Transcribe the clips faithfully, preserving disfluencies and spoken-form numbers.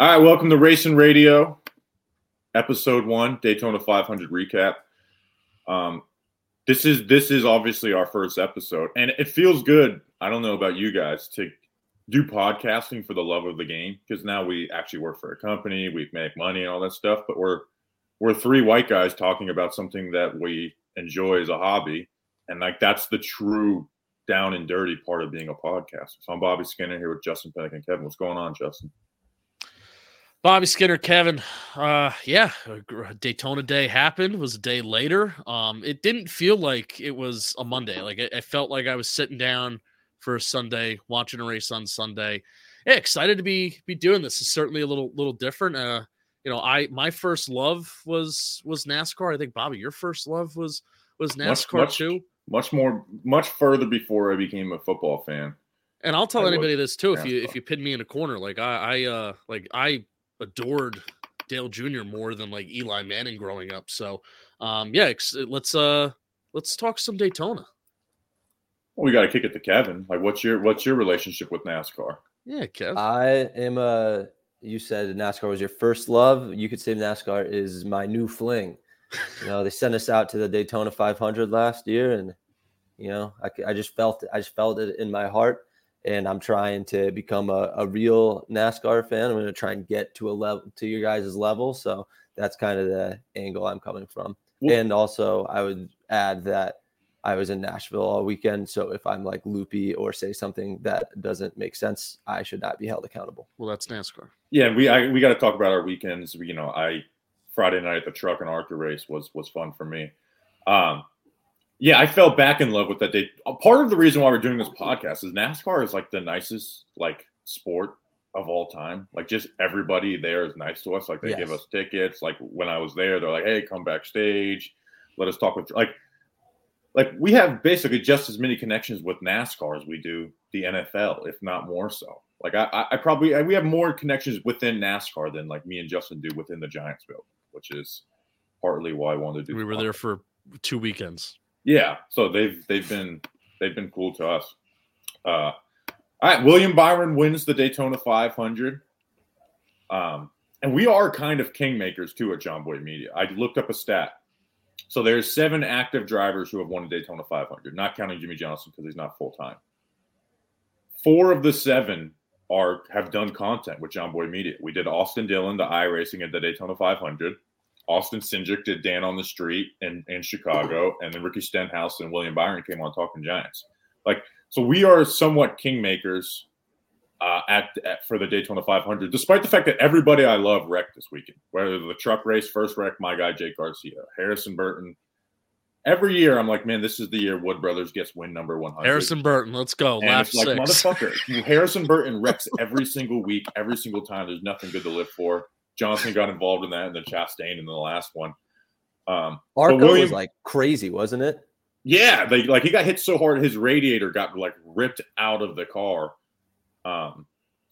All right, welcome to Racing Radio, Episode One, Daytona five hundred recap. Um, this is this is obviously our first episode, and it feels good. I don't know about you guys, to do podcasting for the love of the game, because now we actually work for a company, we make money, and all that stuff. But we're we're three white guys talking about something that we enjoy as a hobby, and like that's the true down and dirty part of being a podcaster. So I'm Bobby Skinner here with Justin Pennick and Kevin. What's going on, Justin? Bobby Skinner, Kevin, uh, yeah, Daytona Day happened, was a day later. Um, it didn't feel like it was a Monday. Like, it, it felt like I was sitting down for a Sunday, watching a race on Sunday. Yeah, excited to be be doing this. It's certainly a little little different. Uh, you know, I my first love was was NASCAR. I think, Bobby, your first love was was NASCAR much, much, too. Much more, much further before I became a football fan. And I'll tell I anybody this too. NASCAR. If you if you pin me in a corner, like I, I uh, like I. adored Dale Junior more than like Eli Manning growing up. So um, yeah, let's uh, let's talk some Daytona. Well, we got to kick it to Kevin. Like, what's your what's your relationship with NASCAR? Yeah, Kevin. I am a. You said NASCAR was your first love. You could say NASCAR is my new fling. You know, they sent us out to the Daytona five hundred last year, and you know, I, I just felt I just felt it in my heart. And I'm trying to become a, a real NASCAR fan. I'm going to try and get to a level to your guys' level. So that's kind of the angle I'm coming from. Well, and also, I would add that I was in Nashville all weekend. So if I'm like loopy or say something that doesn't make sense, I should not be held accountable. Well, that's NASCAR. Yeah, we I, we got to talk about our weekends. You know, I Friday night at the truck and ARCA race was was fun for me. Um, Yeah, I fell back in love with that day. Part of the reason why we're doing this podcast is NASCAR is like the nicest like sport of all time. Like, just everybody there is nice to us. Like, they yes. give us tickets. Like, when I was there, they're like, "Hey, come backstage, let us talk with." Like, like we have basically just as many connections with NASCAR as we do the N F L, if not more so. Like, I, I probably I, we have more connections within NASCAR than like me and Justin do within the Giants building, which is partly why I wanted to do. We were podcast. There for two weekends. Yeah, so they've they've been they've been cool to us. Uh, all right, William Byron wins the Daytona five hundred, um, and we are kind of kingmakers too at John Boy Media. I looked up a stat. So there's seven active drivers who have won a Daytona five hundred, not counting Jimmy Johnson because he's not full time. Four of the seven are have done content with John Boy Media. We did Austin Dillon, the iRacing at the Daytona five hundred. Austin Cindric did Dan on the Street in, in Chicago, and then Ricky Stenhouse and William Byron came on Talking Giants. Like, so we are somewhat kingmakers uh, at, at for the Daytona five hundred, despite the fact that everybody I love wrecked this weekend. Whether the truck race, first wreck, my guy Jake Garcia, Harrison Burton. Every year I'm like, man, this is the year Wood Brothers gets win number one hundred. Harrison Burton, let's go. And lap it's like, six. Motherfucker, Harrison Burton wrecks every single week, every single time. There's nothing good to live for. Johnson got involved in that, and then Chastain in the last one. Um, ARCA William, was like crazy, wasn't it? Yeah, they, like he got hit so hard, his radiator got like ripped out of the car, um,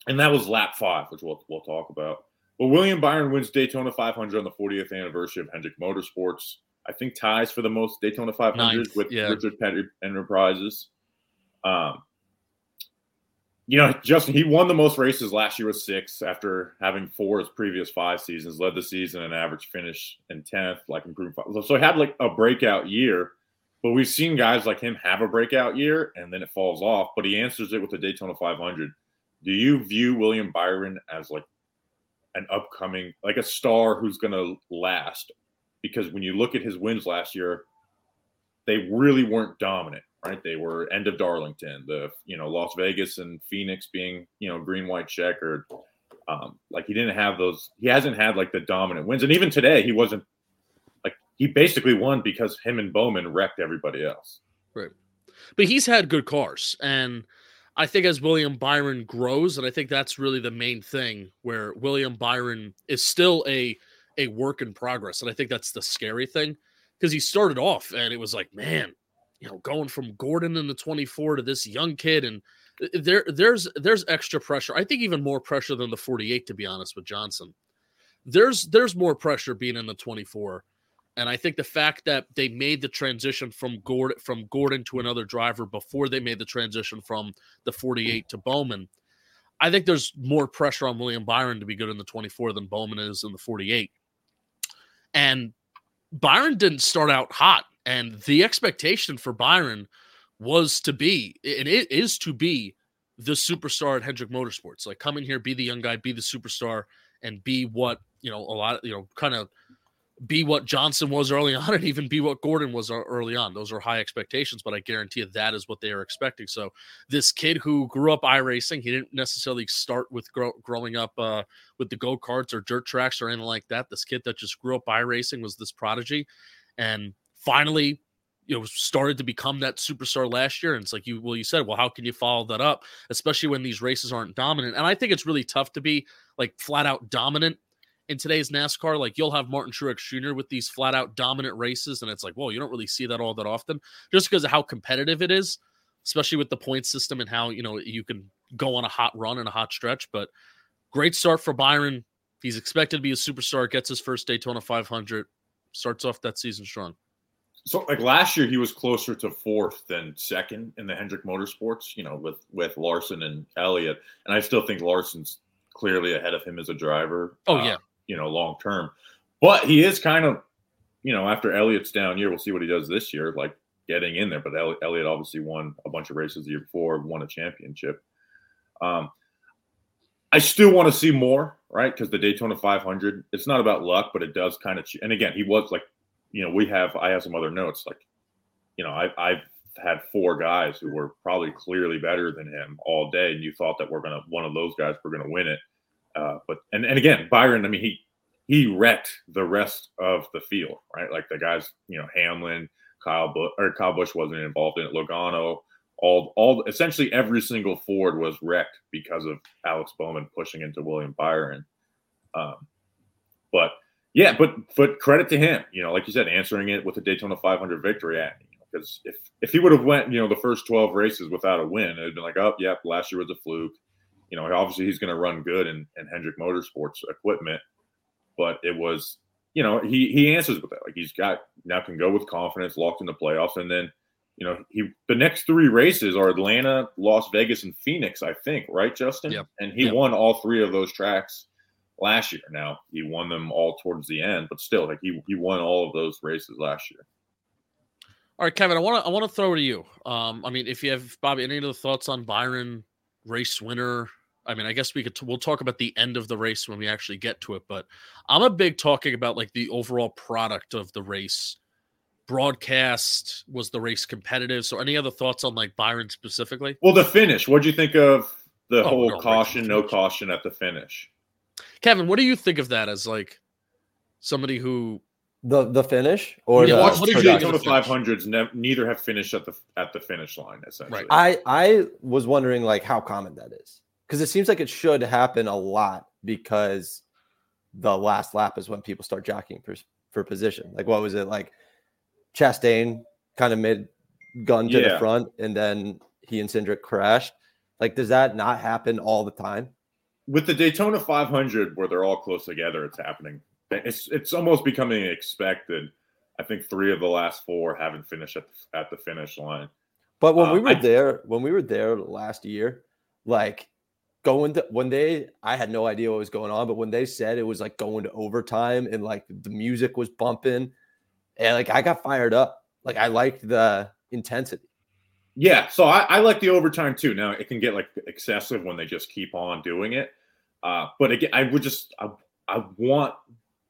and that was lap five, which we'll we'll talk about. Well, William Byron wins Daytona five hundred on the fortieth anniversary of Hendrick Motorsports. I think ties for the most Daytona five hundreds Ninth, with yeah. Richard Petty Enterprises. Um, You know, Justin, he won the most races last year with six after having four his previous five seasons, led the season in average finish in tenth, like improved. So he had like a breakout year, but we've seen guys like him have a breakout year and then it falls off, but he answers it with the Daytona five hundred. Do you view William Byron as like an upcoming, like a star who's going to last? Because when you look at his wins last year, they really weren't dominant. Right, they were end of Darlington, the you know Las Vegas and Phoenix being you know green white checkered. Um, like he didn't have those. He hasn't had like the dominant wins, and even today he wasn't. Like he basically won because him and Bowman wrecked everybody else. Right, but he's had good cars, and I think as William Byron grows, and I think that's really the main thing where William Byron is still a a work in progress, and I think that's the scary thing because he started off and it was like, man. You know, going from Gordon in the twenty-four to this young kid, and there, there's, there's extra pressure. I think even more pressure than the forty-eight, to be honest with Johnson. There's, there's more pressure being in the twenty-four, and I think the fact that they made the transition from Gordon from Gordon to another driver before they made the transition from the forty-eight to Bowman, I think there's more pressure on William Byron to be good in the twenty-four than Bowman is in the forty-eight. And Byron didn't start out hot. And the expectation for Byron was to be, and it is to be, the superstar at Hendrick Motorsports. Like, come in here, be the young guy, be the superstar, and be what, you know, a lot of, you know, kind of be what Johnson was early on and even be what Gordon was early on. Those are high expectations, but I guarantee you that is what they are expecting. So this kid who grew up iRacing, he didn't necessarily start with grow, growing up uh, with the go-karts or dirt tracks or anything like that. This kid that just grew up iRacing was this prodigy and finally, you know, started to become that superstar last year. And it's like you, well, you said, well, how can you follow that up, especially when these races aren't dominant? And I think it's really tough to be like flat out dominant in today's NASCAR. Like, you'll have Martin Truex Junior with these flat out dominant races, and it's like, well, you don't really see that all that often just because of how competitive it is, especially with the point system and how, you know, you can go on a hot run and a hot stretch. But great start for Byron. He's expected to be a superstar, gets his first Daytona five hundred, starts off that season strong. So, like, last year, he was closer to fourth than second in the Hendrick Motorsports, you know, with, with Larson and Elliott. And I still think Larson's clearly ahead of him as a driver. Oh, yeah. Uh, you know, long-term. But he is kind of, you know, after Elliott's down year, we'll see what he does this year, like, getting in there. But Elliott obviously won a bunch of races the year before, won a championship. Um, I still want to see more, right, because the Daytona five hundred, it's not about luck, but it does kind of – and, again, he was, like – you know, we have, I have some other notes, like, you know, I, I've had four guys who were probably clearly better than him all day. And you thought that we're going to, one of those guys, we're going to win it. Uh, but, and, and again, Byron, I mean, he, he wrecked the rest of the field, right? Like the guys, you know, Hamlin, Kyle Busch, or Kyle Busch wasn't involved in it. Logano, all, all, essentially every single Ford was wrecked because of Alex Bowman pushing into William Byron. Um, but, Yeah, but but credit to him, you know, like you said, answering it with a Daytona five hundred victory. At because if if he would have went, you know, the first twelve races without a win, it'd been like, oh, yep, yeah, last year was a fluke. You know, obviously he's going to run good in, in Hendrick Motorsports equipment, but it was, you know, he he answers with that. Like, he's got now can go with confidence, locked in the playoffs, and then, you know, he the next three races are Atlanta, Las Vegas, and Phoenix, I think, right, Justin? Yep. And he yep. won all three of those tracks last year. Now, he won them all towards the end, but still, like, he he won all of those races last year. All right, Kevin, I want to I want to throw to you. Um, I mean, if you have, Bobby, any other thoughts on Byron, race winner? I mean, I guess we could t- we'll talk about the end of the race when we actually get to it. But I'm a big talking about like the overall product of the race. Broadcast, was the race competitive? So, any other thoughts on like Byron specifically? Well, the finish. What do you think of the oh, whole no, caution, no caution at the finish? Kevin, what do you think of that as like somebody who the the finish or yeah, the, what did you think of the five hundreds? Ne- neither have finished at the at the finish line. Essentially, right. I I was wondering like how common that is, because it seems like it should happen a lot, because the last lap is when people start jockeying for for position. Like, what was it like? Chastain kind of mid gun to yeah. the front, and then he and Cindric crashed. Like, does that not happen all the time? With the Daytona five hundred, where they're all close together, it's happening. It's it's almost becoming expected. I think three of the last four haven't finished at the, at the finish line. But when um, we were I, there, when we were there last year, like going to, when they, I had no idea what was going on, but when they said it was like going to overtime and like the music was bumping, and like I got fired up. Like, I liked the intensity. Yeah, so I, I like the overtime too. Now, it can get like excessive when they just keep on doing it. Uh, but again, I would just, I, I want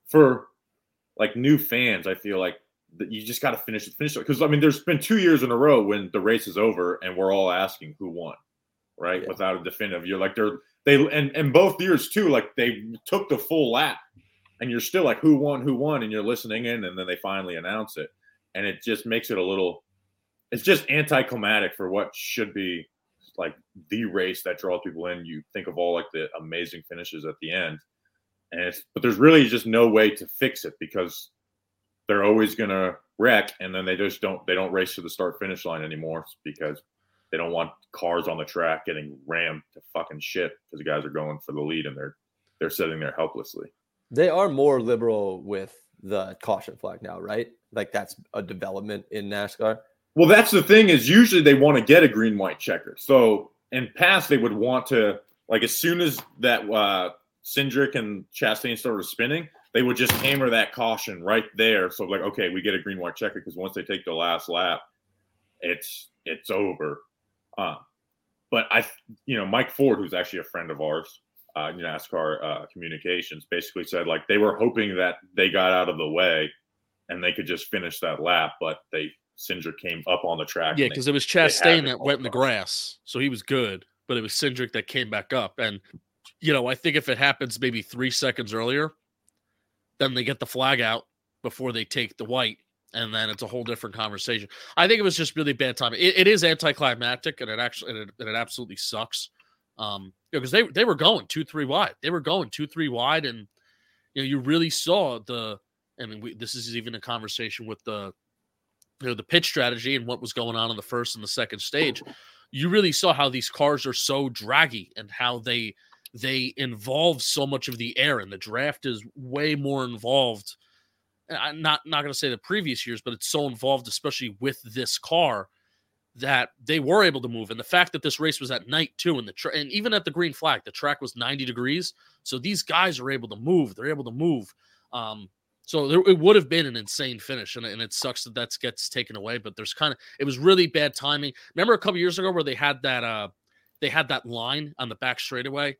for like new fans, I feel like that you just got to finish it, finish it. Because I mean, there's been two years in a row when the race is over and we're all asking who won, right? Yeah. Without a definitive. You're like, they're, they, and, and both years too, like they took the full lap and you're still like, who won, who won? And you're listening in, and then they finally announce it. And it just makes it a little, it's just anticlimactic for what should be like the race that draws people in. You think of all like the amazing finishes at the end, and it's, but there's really just no way to fix it, because they're always going to wreck, and then they just don't, they don't race to the start finish line anymore because they don't want cars on the track getting rammed to fucking shit because the guys are going for the lead and they're, they're sitting there helplessly. They are more liberal with the caution flag now, right? Like, that's a development in NASCAR. Well, that's the thing, is usually they want to get a green-white checker. So in past, they would want to Like, as soon as that uh, Cindric and Chastain started spinning, they would just hammer that caution right there. So, like, okay, we get a green-white checker because once they take the last lap, it's it's over. Uh, but, I, you know, Mike Ford, who's actually a friend of ours, uh, NASCAR uh, Communications, basically said, like, they were hoping that they got out of the way and they could just finish that lap, but they Cindric came up on the track. Yeah, because it was Chastain that went in the grass, so he was good, but it was Cindric that came back up. And, you know, I think if it happens maybe three seconds earlier, then they get the flag out before they take the white, and then it's a whole different conversation. I think it was just really bad timing. It, it is anticlimactic, and it actually and it, and it absolutely sucks. Um, because you know, they they were going two three wide, they were going two three wide, and you know you really saw the. I mean, we, this is even a conversation with the, you know, the pitch strategy and what was going on in the first and the second stage. You really saw how these cars are so draggy and how they. They involve so much of the air, and the draft is way more involved. I'm not, not going to say the previous years, but it's so involved, especially with this car, that they were able to move. And the fact that this race was at night, too, and the tra- and even at the green flag, the track was ninety degrees. So these guys are able to move. They're able to move. Um, so there, it would have been an insane finish, and, and it sucks that that gets taken away. But there's kind of – it was really bad timing. Remember a couple years ago where they had that uh, they had that line on the back straightaway?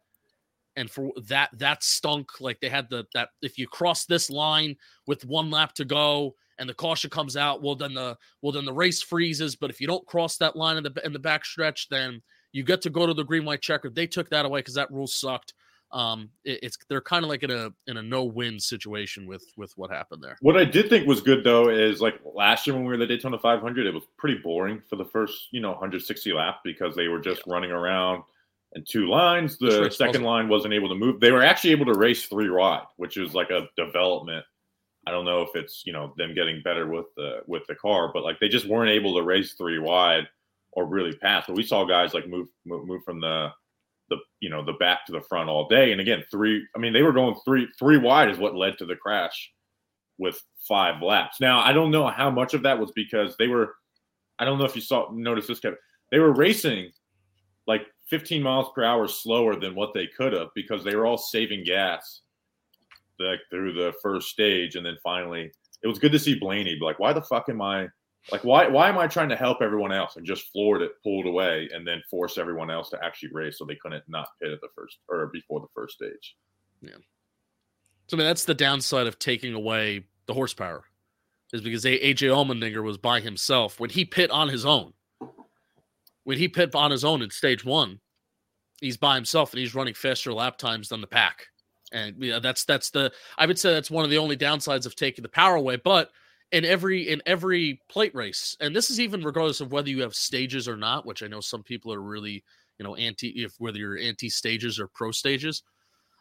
And for that, that stunk. Like they had the that if you cross this line with one lap to go and the caution comes out, well then the well then the race freezes. But if you don't cross that line in the in the backstretch, then you get to go to the green white checker. They took that away because that rule sucked. Um, it, it's they're kind of like in a in a no win situation with with what happened there. What I did think was good though is like last year when we were at the Daytona five hundred, it was pretty boring for the first you know one hundred sixty laps because they were just yeah. running around. And two lines, the second line wasn't able to move. They were actually able to race three wide, which is like a development. I don't know if it's, you know, them getting better with the with the car, but like they just weren't able to race three wide or really pass. But we saw guys like move move, move from the the you know the back to the front all day. And again, three. I mean, they were going three three wide is what led to the crash with five laps. Now I don't know how much of that was because they were. I don't know if you saw notice this, Kevin. They were racing like fifteen miles per hour slower than what they could have because they were all saving gas like through the first stage. And then finally it was good to see Blaney be like, why the fuck am I like, why, why am I trying to help everyone else? And just floored it, pulled away and then forced everyone else to actually race. So they couldn't not pit at the first or before the first stage. Yeah. So I mean, that's the downside of taking away the horsepower is because A J Allmendinger was by himself when he pit on his own. When he pit on his own in stage one, he's by himself and he's running faster lap times than the pack. And you know, that's that's the I would say that's one of the only downsides of taking the power away. But in every in every plate race, and this is even regardless of whether you have stages or not, which I know some people are really, you know, anti if whether you're anti stages or pro stages.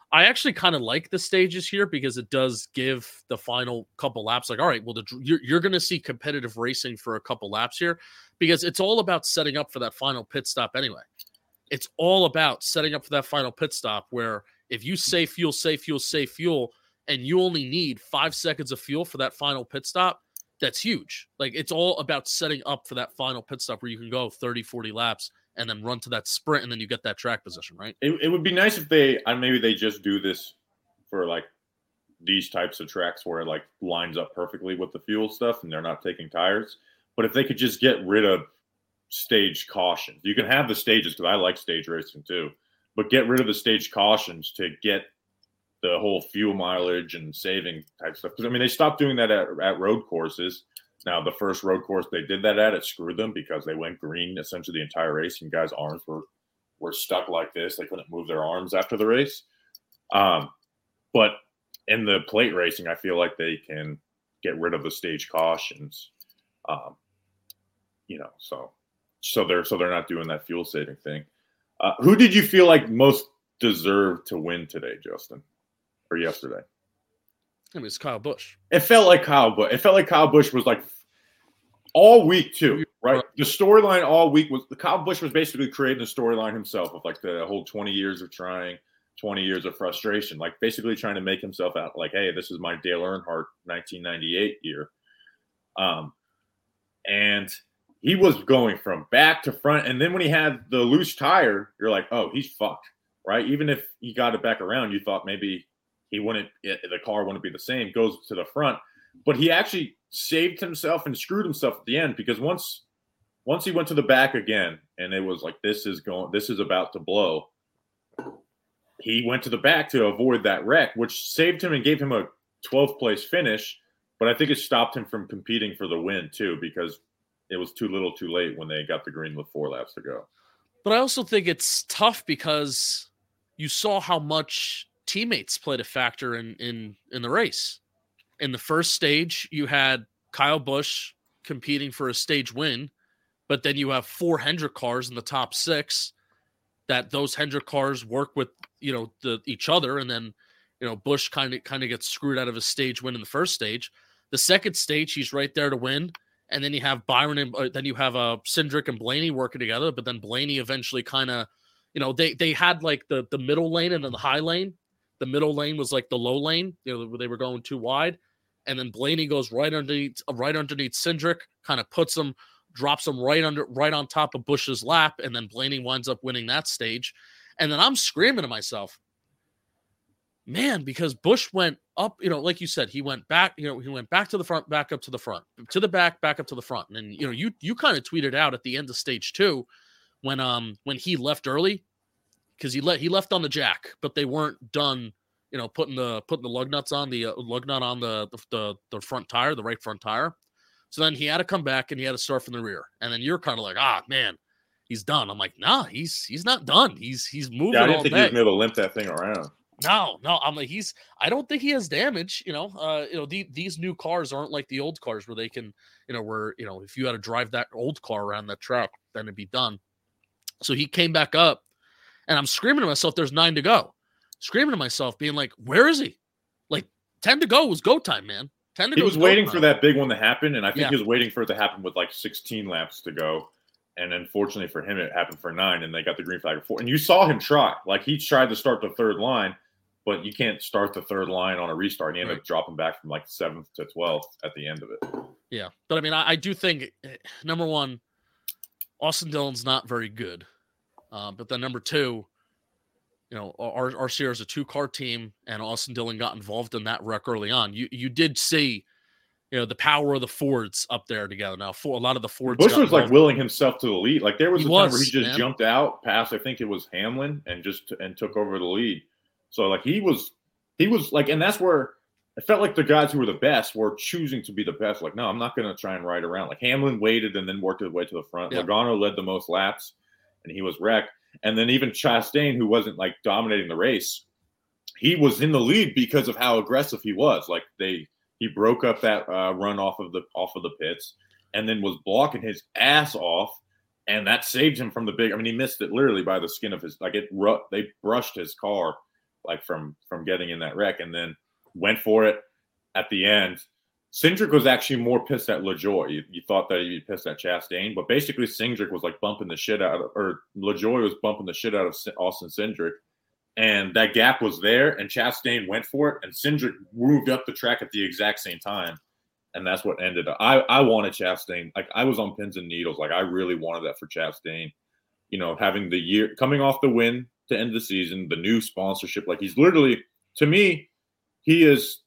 I actually kind of like the stages here because it does give the final couple laps like, all right, well, the, you're, you're going to see competitive racing for a couple laps here because it's all about setting up for that final pit stop anyway. It's all about setting up for that final pit stop where if you save fuel, save fuel, save fuel, and you only need five seconds of fuel for that final pit stop, that's huge. Like it's all about setting up for that final pit stop where you can go thirty, forty laps and then run to that sprint, and then you get that track position, right? It, it would be nice if they, uh, maybe they just do this for, like, these types of tracks where it, like, lines up perfectly with the fuel stuff, and they're not taking tires. But if they could just get rid of stage cautions. You can have the stages, because I like stage racing, too. But get rid of the stage cautions to get the whole fuel mileage and saving type stuff. Because, I mean, they stopped doing that at, at road courses. Now, the first road course they did that at, it screwed them because they went green essentially the entire race, and guys' arms were, were stuck like this. They couldn't move their arms after the race. Um, but in the plate racing, I feel like they can get rid of the stage cautions, um, you know, so so they're so they're not doing that fuel-saving thing. Uh, who did you feel like most deserved to win today, Justin, or yesterday? I mean, it's Kyle Busch. It felt like Kyle Busch. It felt like Kyle Busch was like all week too, right? The storyline all week was the Kyle Busch was basically creating the storyline himself of like the whole twenty years of trying, twenty years of frustration, like basically trying to make himself out like, hey, this is my Dale Earnhardt nineteen ninety-eight year. Um, and he was going from back to front. And then when he had the loose tire, you're like, oh, he's fucked. right? Even if he got it back around, you thought maybe he wouldn't, it, the car wouldn't be the same, goes to the front. But he actually saved himself and screwed himself at the end, because once once he went to the back again, and it was like, this is going, this is about to blow. He went to the back to avoid that wreck, which saved him and gave him a twelfth place finish. But I think it stopped him from competing for the win too, because it was too little too late when they got the green with four laps to go. But I also think it's tough because you saw how much teammates played a factor in, in, in the race. In the first stage, you had Kyle Busch competing for a stage win, but then you have four Hendrick cars in the top six, that those Hendrick cars work with, you know, the, each other. And then, you know, Busch kind of, kind of gets screwed out of a stage win in the first stage. The second stage, he's right there to win. And then you have Byron and uh, then you have uh, Cindric and Blaney working together. But then Blaney eventually kind of, you know, they, they had like the, the middle lane and then the high lane. The middle lane was like the low lane. You know, they were going too wide. And then Blaney goes right underneath, right underneath Cindric, kind of puts him, drops him right under, right on top of Bush's lap. And then Blaney winds up winning that stage. And then I'm screaming to myself, man, because Busch went up, you know, like you said, he went back, you know, he went back to the front, back up to the front, to the back, back up to the front. And, you know, you, you kind of tweeted out at the end of stage two when, um, when he left early, cause he let, he left on the jack, but they weren't done, you know, putting the, putting the lug nuts on the uh, lug nut on the, the, the front tire, the right front tire. So then he had to come back and he had to start from the rear. And then you're kind of like, ah, man, he's done. I'm like, nah, he's, he's not done. He's, he's moving. Yeah, I didn't think he was able to limp that thing around. No, no, I'm like, he's, I don't think he has damage, you know, uh, you know, the, these new cars aren't like the old cars where they can, you know, where, you know, if you had to drive that old car around that track, then it'd be done. So he came back up and I'm screaming to myself, there's nine to go, screaming to myself, being like, where is he? Like ten to go was go time, man. ten to he go was waiting for that big one to happen. And I think yeah. he was waiting for it to happen with like sixteen laps to go. And unfortunately for him, it happened for nine and they got the green flag at four. And you saw him try, like he tried to start the third line. But you can't start the third line on a restart. And you end right. up dropping back from like seventh to twelfth at the end of it. Yeah. But I mean, I, I do think, number one, Austin Dillon's not very good. Uh, but then number two, you know, our R C R is a two-car team, and Austin Dillon got involved in that wreck early on. You you did see, you know, the power of the Fords up there together. Now, for, a lot of the Fords. Busch was like willing himself to the lead. Like there was he a time where he just man. jumped out past, I think it was Hamlin, and just and took over the lead. So, like, he was, he was like, and that's where it felt like the guys who were the best were choosing to be the best. Like, no, I'm not going to try and ride around. Like, Hamlin waited and then worked his way to the front. Yeah. Logano led the most laps, and he was wrecked. And then even Chastain, who wasn't, like, dominating the race, he was in the lead because of how aggressive he was. Like, they he broke up that uh, run off of the off of the pits and then was blocking his ass off. And that saved him from the big – I mean, he missed it literally by the skin of his – like, it they brushed his car. Like from from getting in that wreck, and then went for it at the end. Cindric was actually more pissed at LaJoie. You, you thought that he'd be pissed at Chastain, but basically Cindric was like bumping the shit out of, or LaJoie was bumping the shit out of Austin Cindric, and that gap was there. And Chastain went for it, and Cindric moved up the track at the exact same time, and that's what ended up. I I wanted Chastain. Like I was on pins and needles. Like I really wanted that for Chastain. You know, having the year coming off the win to end the season, the new sponsorship. Like he's literally, to me, he is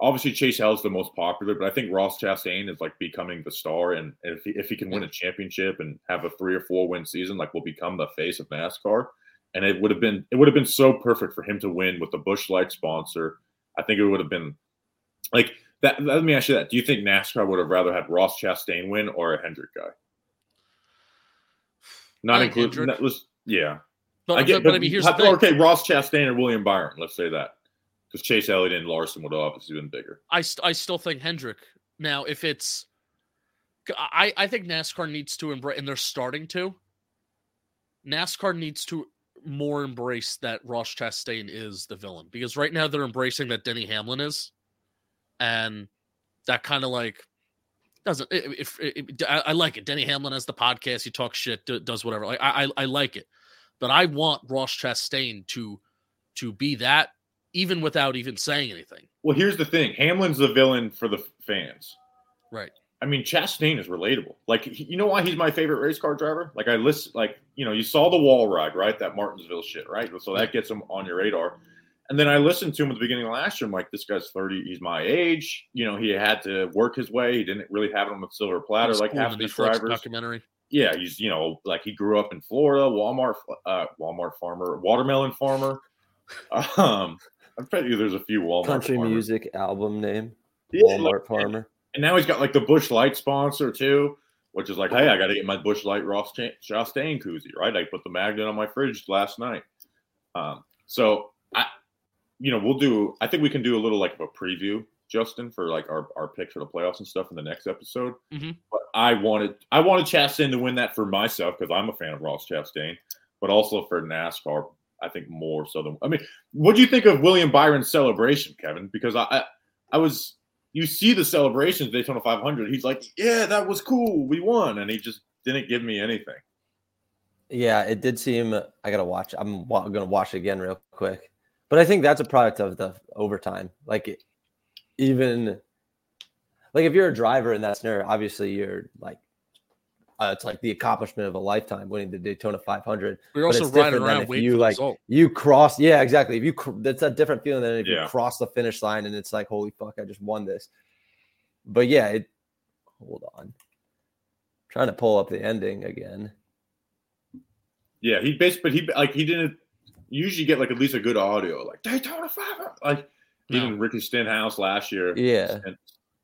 obviously Chase Hell is the most popular, but I think Ross Chastain is like becoming the star. And if he, if he can win a championship and have a three or four win season, like will become the face of NASCAR. And it would have been, it would have been so perfect for him to win with the Busch Light sponsor. I think it would have been like that. Let me ask you that. Do you think NASCAR would have rather had Ross Chastain win or a Hendrick guy? Not included. Yeah. But I, get, but, but I mean, here's the thing. Okay, Ross Chastain or William Byron, let's say that. Because Chase Elliott and Larson would have obviously been bigger. I, st- I still think Hendrick. Now, if it's... I, I think NASCAR needs to embrace... And they're starting to. NASCAR needs to more embrace that Ross Chastain is the villain. Because right now they're embracing that Denny Hamlin is. And that kind of like... doesn't. If, if, if I, I like it. Denny Hamlin has the podcast. He talks shit, does whatever. Like I, I, I like it. But I want Ross Chastain to to be that, even without even saying anything. Well, here's the thing. Hamlin's the villain for the fans. Right. I mean, Chastain is relatable. Like, you know why he's my favorite race car driver? Like, I list, like, you know, you saw the wall ride, right? That Martinsville shit, right? So that gets him on your radar. And then I listened to him at the beginning of last year. I'm like, this guy's thirty. He's my age. You know, he had to work his way. He didn't really have him with silver platter like half of these drivers. Documentary. Yeah, he's, you know, like he grew up in Florida, Walmart, uh, Walmart farmer, watermelon farmer. Um, I bet you there's a few Walmart country farmers. Music album name. Walmart yeah, farmer. And, and now he's got like the Busch Light sponsor too, which is like, hey, I got to get my Busch Light Ross Chastain koozie, right? I put the magnet on my fridge last night. Um, so I, you know, we'll do. I think we can do a little like of a preview, Justin, for like our, our picks for the playoffs and stuff in the next episode. Mm-hmm. But I wanted I wanted Chastain to win that for myself because I'm a fan of Ross Chastain, but also for NASCAR. I think more so than I mean. What do you think of William Byron's celebration, Kevin? Because I I, I was you see the celebrations Daytona five hundred. He's like, yeah, that was cool. We won, and he just didn't give me anything. Yeah, it did seem. I gotta watch. I'm, I'm gonna watch it again real quick. But I think that's a product of the overtime. Like, even like if you're a driver in that scenario, obviously you're like, uh, it's like the accomplishment of a lifetime winning the Daytona five hundred. We're also riding around waiting you, for the like, result. You cross, yeah, exactly. If you, that's a different feeling than if yeah. you cross the finish line and it's like, holy fuck, I just won this. But yeah, it, hold on, I'm trying to pull up the ending again. Yeah, he basically, but he like he didn't. You usually get like at least a good audio, like Daytona five hundred, like no. even Ricky Stenhouse last year. Yeah, and,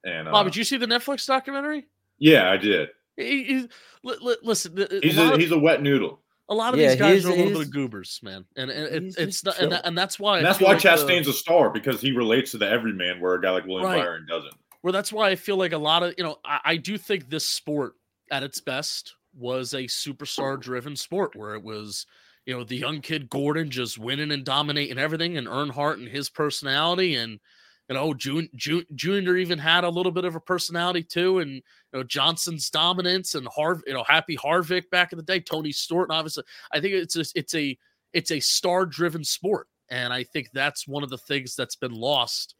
and uh, Bob, did you see the Netflix documentary? Yeah, I did. He, he, li- listen, he's a, a, of, he's a wet noodle. A lot of yeah, these guys are a little bit of goobers, man, and, and it, it's not, and, that, and that's why and that's why like Chastain's the, a star because he relates to the everyman, where a guy like William right. Byron doesn't. Well, that's why I feel like a lot of you know, I, I do think this sport at its best was a superstar-driven sport where it was. You know, the young kid Gordon just winning and dominating everything, and Earnhardt and his personality, and you know, Jun- Jun- Junior even had a little bit of a personality too, and you know, Johnson's dominance and Harv, you know, Happy Harvick back in the day, Tony Stewart, and obviously, I think it's a, it's a it's a star-driven sport, and I think that's one of the things that's been lost.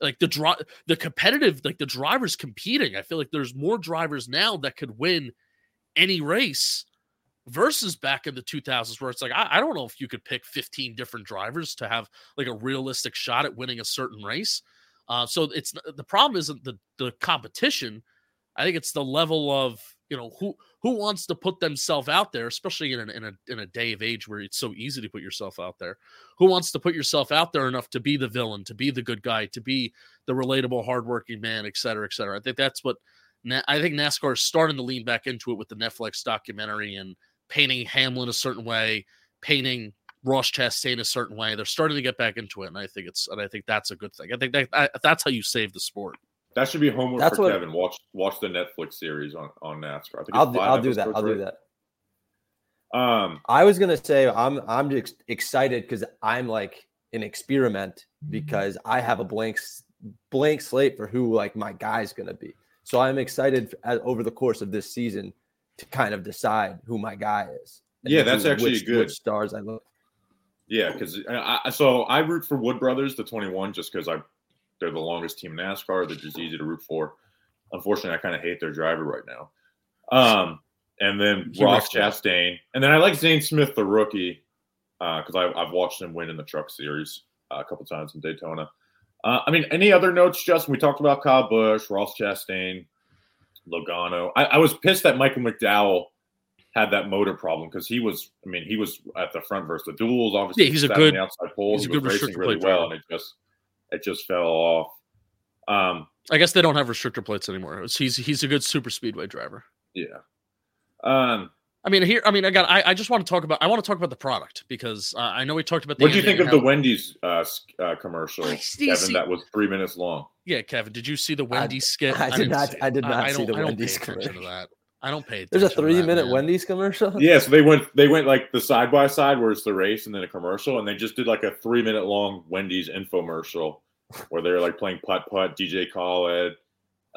Like the draw, the competitive, like the drivers competing. I feel like there's more drivers now that could win any race. Versus back in the two thousands where it's like, I, I don't know if you could pick fifteen different drivers to have like a realistic shot at winning a certain race. Uh, so it's the problem isn't the, the competition. I think it's the level of, you know, who, who wants to put themselves out there, especially in, an, in a, in a day of age where it's so easy to put yourself out there. Who wants to put yourself out there enough to be the villain, to be the good guy, to be the relatable, hardworking man, et cetera, et cetera. I think that's what Na- I think NASCAR is starting to lean back into it with the Netflix documentary and, painting Hamlin a certain way, painting Ross Chastain a certain way. They're starting to get back into it, and I think it's and I think that's a good thing. I think that I, that's how you save the sport. That should be homework that's for what, Kevin. Watch watch the Netflix series on, on NASCAR. I think I'll do, I'll do that. I'll right? do that. Um, I was gonna say I'm I'm just excited because I'm like an experiment because I have a blank blank slate for who like my guy's gonna be. So I'm excited as, over the course of this season. To kind of decide who my guy is. Yeah, that's who, actually which, good. Which stars I look. Yeah, because I so I root for Wood Brothers, the twenty-one, just because I they're the longest team in NASCAR. They're just easy to root for. Unfortunately, I kind of hate their driver right now. Um, and then he Ross Chastain, up. And then I like Zane Smith, the rookie, because uh, I've watched him win in the Truck Series uh, a couple times in Daytona. Uh, I mean, any other notes, Justin? We talked about Kyle Busch, Ross Chastain. Logano. I, I was pissed that Michael McDowell had that motor problem because he was, I mean, he was at the front versus the duels. Obviously, yeah, he's a good outside pole. He's he a was good racing really well, driver. And it just it just fell off. Um, I guess they don't have restrictor plates anymore. Was, he's he's a good super speedway driver. Yeah. Um. I mean, here. I mean, I got. I, I just want to talk about. I want to talk about the product because uh, I know we talked about. The what do you think of the Wendy's uh, uh, commercial, Kevin? See, that was three minutes long. Yeah, Kevin. Did you see the Wendy's I, skit? I did not. I did not, I did not see the Wendy's commercial. That. I don't pay attention. There's a three-minute Wendy's commercial. Yeah, so they went. They went like the side by side, where it's the race and then a commercial, and they just did like a three-minute long Wendy's infomercial, where they're like playing putt putt, D J Khaled.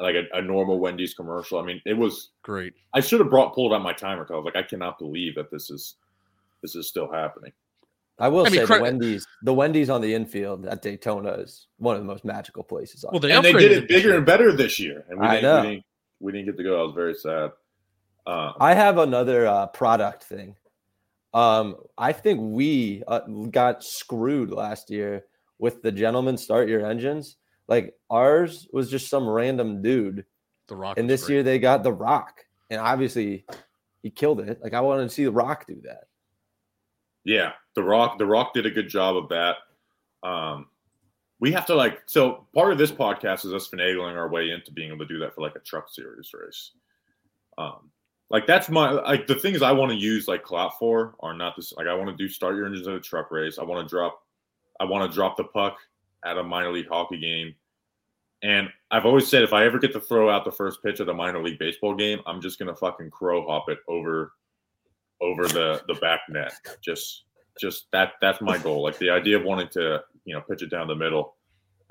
Like a, a normal Wendy's commercial. I mean, it was great. I should have brought pulled out my timer because I was like, I cannot believe that this is this is still happening. I will I say mean, the Wendy's the Wendy's on the infield at Daytona is one of the most magical places. On well, they, and they did it bigger and better this year, and we I didn't, know. We didn't, we didn't get to go. I was very sad. Um, I have another uh, product thing. Um, I think we uh, got screwed last year with the gentlemen start your engines. Like ours was just some random dude. The Rock. And this great. year they got The Rock. And obviously he killed it. Like I wanted to see The Rock do that. Yeah. The Rock, The Rock did a good job of that. Um, we have to like, so part of this podcast is us finagling our way into being able to do that for like a truck series race. Um, Like, that's my, like, the things I want to use, like, clout for are not this, like, I want to do start your engines at a truck race. I want to drop, I want to drop the puck at a minor league hockey game. And I've always said, if I ever get to throw out the first pitch of the minor league baseball game, I'm just going to fucking crow hop it over, over the, the back net. Just, just that, that's my goal. Like, the idea of wanting to, you know, pitch it down the middle.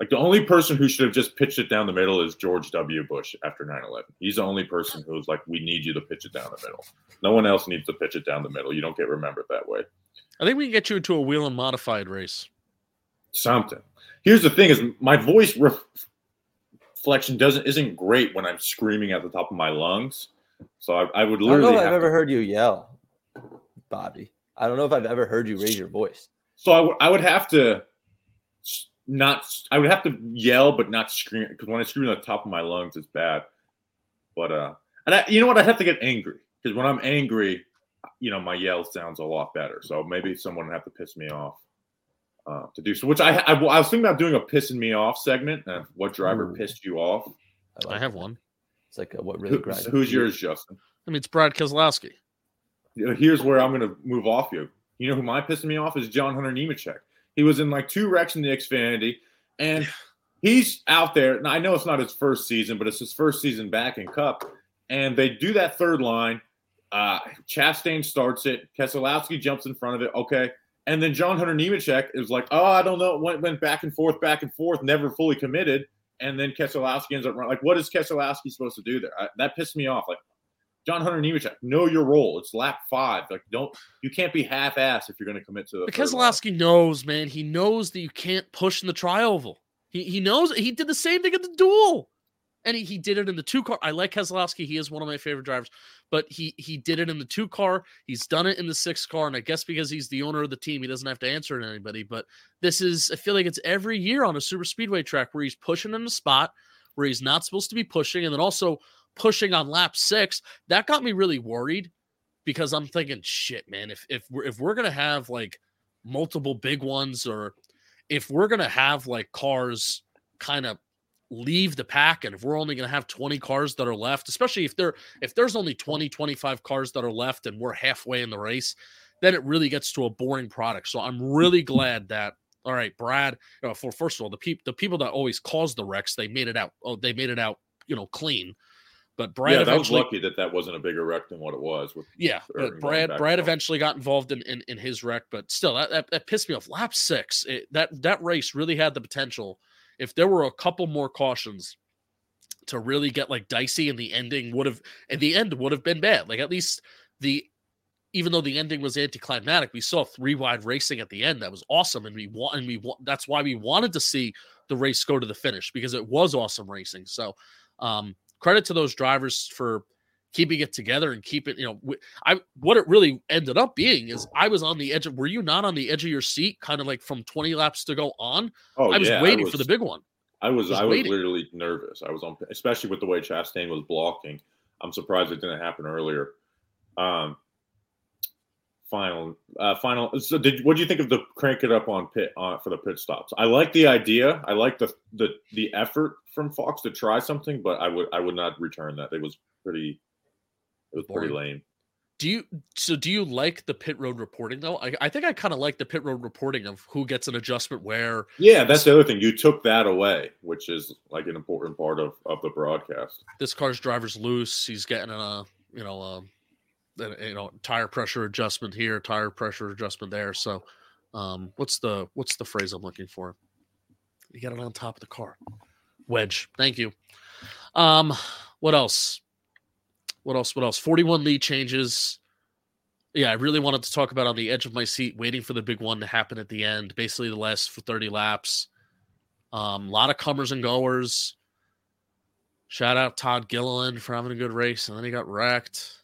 Like, the only person who should have just pitched it down the middle is George W. Bush after nine eleven. He's the only person who was like, we need you to pitch it down the middle. No one else needs to pitch it down the middle. You don't get remembered that way. I think we can get you into a wheel and modified race. Something. Here's the thing is my voice reflection doesn't isn't great when I'm screaming at the top of my lungs. So I, I would literally I don't know if I've ever to... heard you yell, Bobby. I don't know if I've ever heard you raise your voice. So I, w- I would have to... Not, I would have to yell, but not scream because when I scream on the top of my lungs, it's bad. But uh, and I, you know what? I have to get angry because when I'm angry, you know, my yell sounds a lot better. So maybe someone would have to piss me off uh, to do so. Which I, I, I was thinking about doing a pissing me off segment. Uh, what driver Ooh. pissed you off? I, like I have it. one. It's like a, what really Who, grinds. Who's yours, Justin? I mean, it's Brad Keselowski. You know, here's where I'm going to move off you. You know who my pissing me off is? John Hunter Nemechek. He was in like two wrecks in the Xfinity, and he's out there. Now, I know it's not his first season, but it's his first season back in Cup. And they do that third line. Uh, Chastain starts it. Keselowski jumps in front of it. Okay. And then John Hunter Nemechek is like, oh, I don't know. It went, went back and forth, back and forth, never fully committed. And then Keselowski ends up running. Like, what is Keselowski supposed to do there? I, that pissed me off. Like, John Hunter Nemechek, know your role. It's lap five. Like, don't you can't be half-assed if you're going to commit to the. Because Keselowski knows, man. He knows that you can't push in the tri-oval. He he knows. He did the same thing at the duel, and he, he did it in the two car. I like Keselowski. He is one of my favorite drivers, but he he did it in the two car. He's done it in the six car, and I guess because he's the owner of the team, he doesn't have to answer to anybody. But this is, I feel like it's every year on a super speedway track where he's pushing in a spot where he's not supposed to be pushing, and then also. Pushing on lap six, that got me really worried because I'm thinking, shit, man, if if we're, if we're going to have, like, multiple big ones or if we're going to have, like, cars kind of leave the pack and if we're only going to have twenty cars that are left, especially if there if there's only twenty, twenty-five cars that are left and we're halfway in the race, then it really gets to a boring product. So I'm really glad that, all right, Brad, you know, for first of all, the, peop- the people that always cause the wrecks, they made it out. Oh, they made it out, you know, clean. But Brad, yeah, that was lucky that that wasn't a bigger wreck than what it was. With yeah, but Brad, Brad home. eventually got involved in, in, in his wreck, but still, that, that, that pissed me off. Lap six, it, that that race really had the potential. If there were a couple more cautions, to really get like dicey, and the ending would have, and the end would have been bad. Like at least the, even though the ending was anticlimactic, we saw three wide racing at the end. That was awesome, and we want, and we that's why we wanted to see the race go to the finish because it was awesome racing. So, um. Credit to those drivers for keeping it together and keeping, you know, I what it really ended up being is I was on the edge of, were you not on the edge of your seat kind of like from twenty laps to go on? Oh, I was yeah, waiting I was, for the big one. I was, was I was waiting. Literally nervous. I was on, especially with the way Chastain was blocking. I'm surprised it didn't happen earlier. Um, final, uh, final. So did, what do you think of the crank it up on pit on for the pit stops? I like the idea. I like the, the, the effort. From Fox to try something, but I would I would not return that. It was pretty, it was pretty lame. Do you so? Do you like the pit road reporting though? I, I think I kind of like the pit road reporting of who gets an adjustment where. Yeah, that's the other thing. You took that away, which is like an important part of, of the broadcast. This car's driver's loose. He's getting a you know um you know tire pressure adjustment here, tire pressure adjustment there. So, um, what's the what's the phrase I'm looking for? You got it on top of the car. Wedge. Thank you. Um, what else? What else? What else? forty-one lead changes. Yeah, I really wanted to talk about on the edge of my seat, waiting for the big one to happen at the end, basically the last thirty laps. Um, a lot of comers and goers. Shout out Todd Gilliland for having a good race, and then he got wrecked.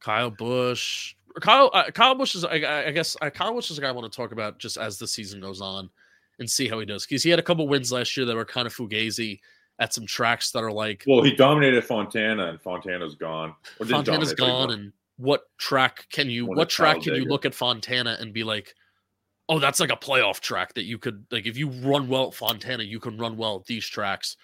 Kyle Busch. Kyle uh, Kyle Busch is, I, I guess, uh, Kyle Busch is a guy I want to talk about just as the season goes on and see how he does. Because he had a couple wins last year that were kind of fugazi at some tracks that are like... Well, he dominated Fontana, and Fontana's gone. Or Fontana's gone, and what track can you... What track can you look at Fontana and be like, oh, that's like a playoff track that you could... Like, if you run well at Fontana, you can run well at these tracks.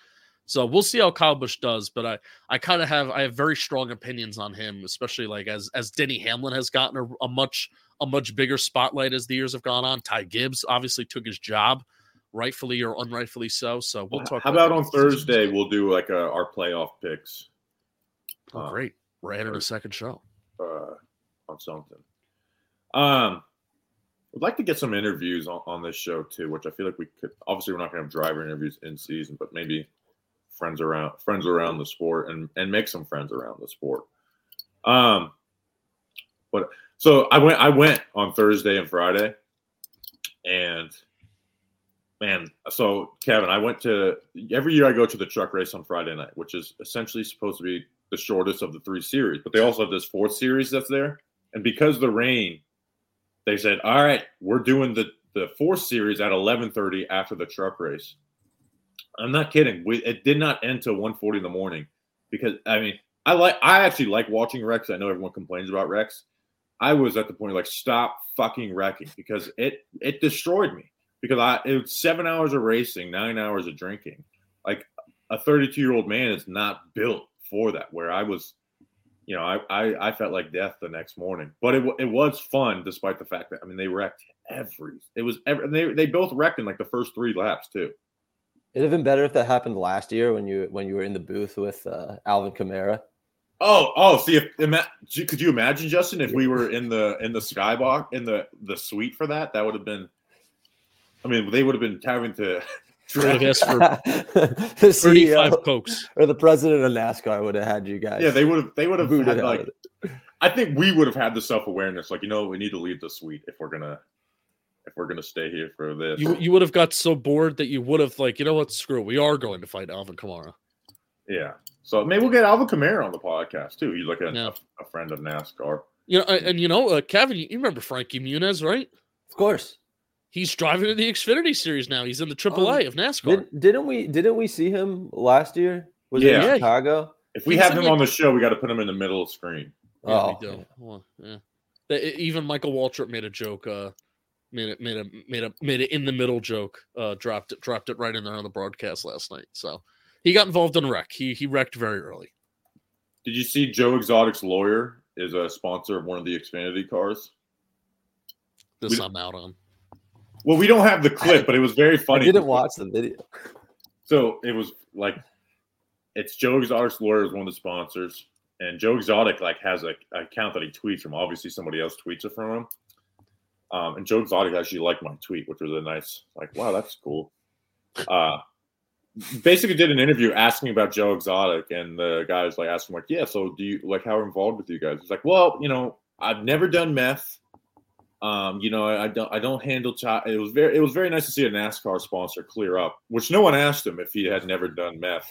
So we'll see how Kyle Busch does, but I, I kind of have I have very strong opinions on him, especially like as as Denny Hamlin has gotten a, a much a much bigger spotlight as the years have gone on. Ty Gibbs obviously took his job, rightfully or unrightfully so. So we'll talk. How about, about on Thursday? We'll do like a, our playoff picks. Oh, um, great! We're adding a second show uh, on something. Um, I'd like to get some interviews on, on this show too, which I feel like we could. Obviously, we're not going to have driver interviews in season, but maybe. friends around friends around the sport and, and make some friends around the sport. Um, but so I went, I went on Thursday and Friday, and man, so Kevin, I went to every year I go to the truck race on Friday night, which is essentially supposed to be the shortest of the three series, but they also have this fourth series that's there. And because of the rain, they said, all right, we're doing the, the fourth series at eleven thirty after the truck race. I'm not kidding. We, it did not end till one forty in the morning because, I mean, I like I actually like watching wrecks. I know everyone complains about wrecks. I was at the point of like, stop fucking wrecking because it it destroyed me because I it was seven hours of racing, nine hours of drinking. Like a thirty-two-year-old man is not built for that where I was, you know, I, I, I felt like death the next morning. But it it was fun despite the fact that, I mean, they wrecked every – it was – every they, they both wrecked in like the first three laps too. It'd have been better if that happened last year when you when you were in the booth with uh, Alvin Kamara. Oh, oh, see, if ima- could you imagine, Justin, if we were in the in the skybox in the, the suite for that? That would have been. I mean, they would have been having to. I guess for the thirty-five C E O Cokes or the president of NASCAR would have had you guys. Yeah, they would have. They would have had, like. I think we would have had the self-awareness, like you know, we need to leave the suite if we're gonna. If we're going to stay here for this. You you would have got so bored that you would have like, you know what, screw it. We are going to fight Alvin Kamara. Yeah. So maybe we'll get Alvin Kamara on the podcast too. He's like a, yeah. a, a friend of NASCAR. You know, and you know, uh, Kevin, you remember Frankie Muniz, right? Of course. He's driving in the Xfinity series now. He's in the Triple A um, of NASCAR. Did, didn't we didn't we see him last year? Was yeah. it in Chicago? If we He's have him like, on the show, we got to put him in the middle of the screen. Yeah, oh. We do. Well, yeah. Even Michael Waltrip made a joke uh Made it, made a, made a, made it in the middle joke. Uh, dropped it, dropped it right in there on the broadcast last night. So he got involved in wreck. He he wrecked very early. Did you see Joe Exotic's lawyer is a sponsor of one of the Xfinity cars? This we, I'm out on. Well, we don't have the clip, but it was very funny. I didn't watch the video. So it was like, it's Joe Exotic's lawyer is one of the sponsors, and Joe Exotic like has a, a account that he tweets from. Obviously, somebody else tweets it from him. Um, and Joe Exotic actually liked my tweet, which was a nice, like, wow, that's cool. Uh, basically did an interview asking about Joe Exotic, and the guy was like, asking, like, yeah, so do you, like, how involved with you guys? He's like, well, you know, I've never done meth. Um, you know, I, I don't, I don't handle child. It was very, it was very nice to see a NASCAR sponsor clear up, which no one asked him if he had never done meth.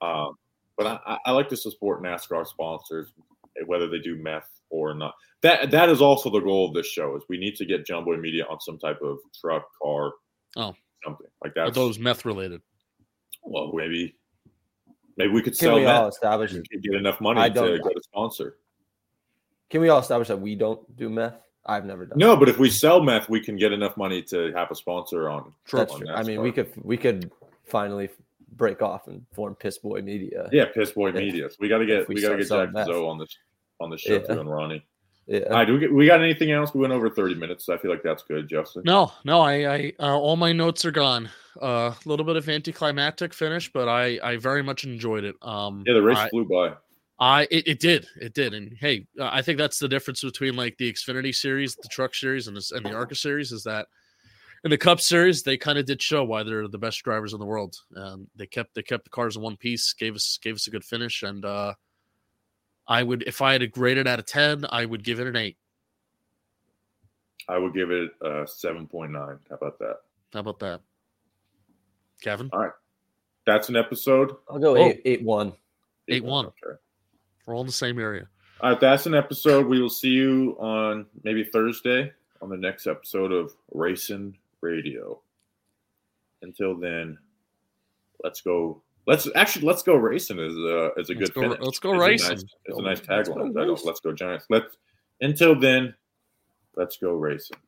Um, but I, I like to support NASCAR sponsors, whether they do meth or not. That that is also the goal of this show is we need to get John Boy Media on some type of truck, car, oh, something like that. Are those meth related? Well, maybe maybe we could Can sell we meth. Establish we could get enough money I to get a sponsor. Can we all establish that we don't do meth? I've never done. No, that. But if we sell meth, we can get enough money to have a sponsor on. Truck That's on true. I mean, we could we could finally break off and form Piss Boy Media. Yeah, Piss Boy if, Media. So we got to get we, we got to get Jack Zoe on this on the show yeah. too, and Ronnie. Yeah. All right, do we, get, we got anything else? We went over thirty minutes. So I feel like that's good, Justin. No, no, I, I uh, all my notes are gone. A uh, little bit of anticlimactic finish, but I, I very much enjoyed it. Um, yeah, the race I, flew by. I, it, it did, it did, and hey, uh, I think that's the difference between like the Xfinity series, the Truck series, and this and the ARCA series is that in the Cup series they kind of did show why they're the best drivers in the world. Um, they kept they kept the cars in one piece, gave us gave us a good finish, and. uh I would, if I had to grade it out of ten, I would give it an eight. I would give it a seven point nine. How about that? How about that? Kevin? All right. That's an episode. I'll go eight, oh. eight one. Eight, eight one. one. Okay. We're all in the same area. All right, that's an episode. We will see you on maybe Thursday on the next episode of Racing Radio. Until then, let's go. Let's actually let's go racing is a is a let's good. Go, let's go it's racing. A nice, it's a nice tagline. Let's go, let's go Giants. Let's. Until then, let's go racing.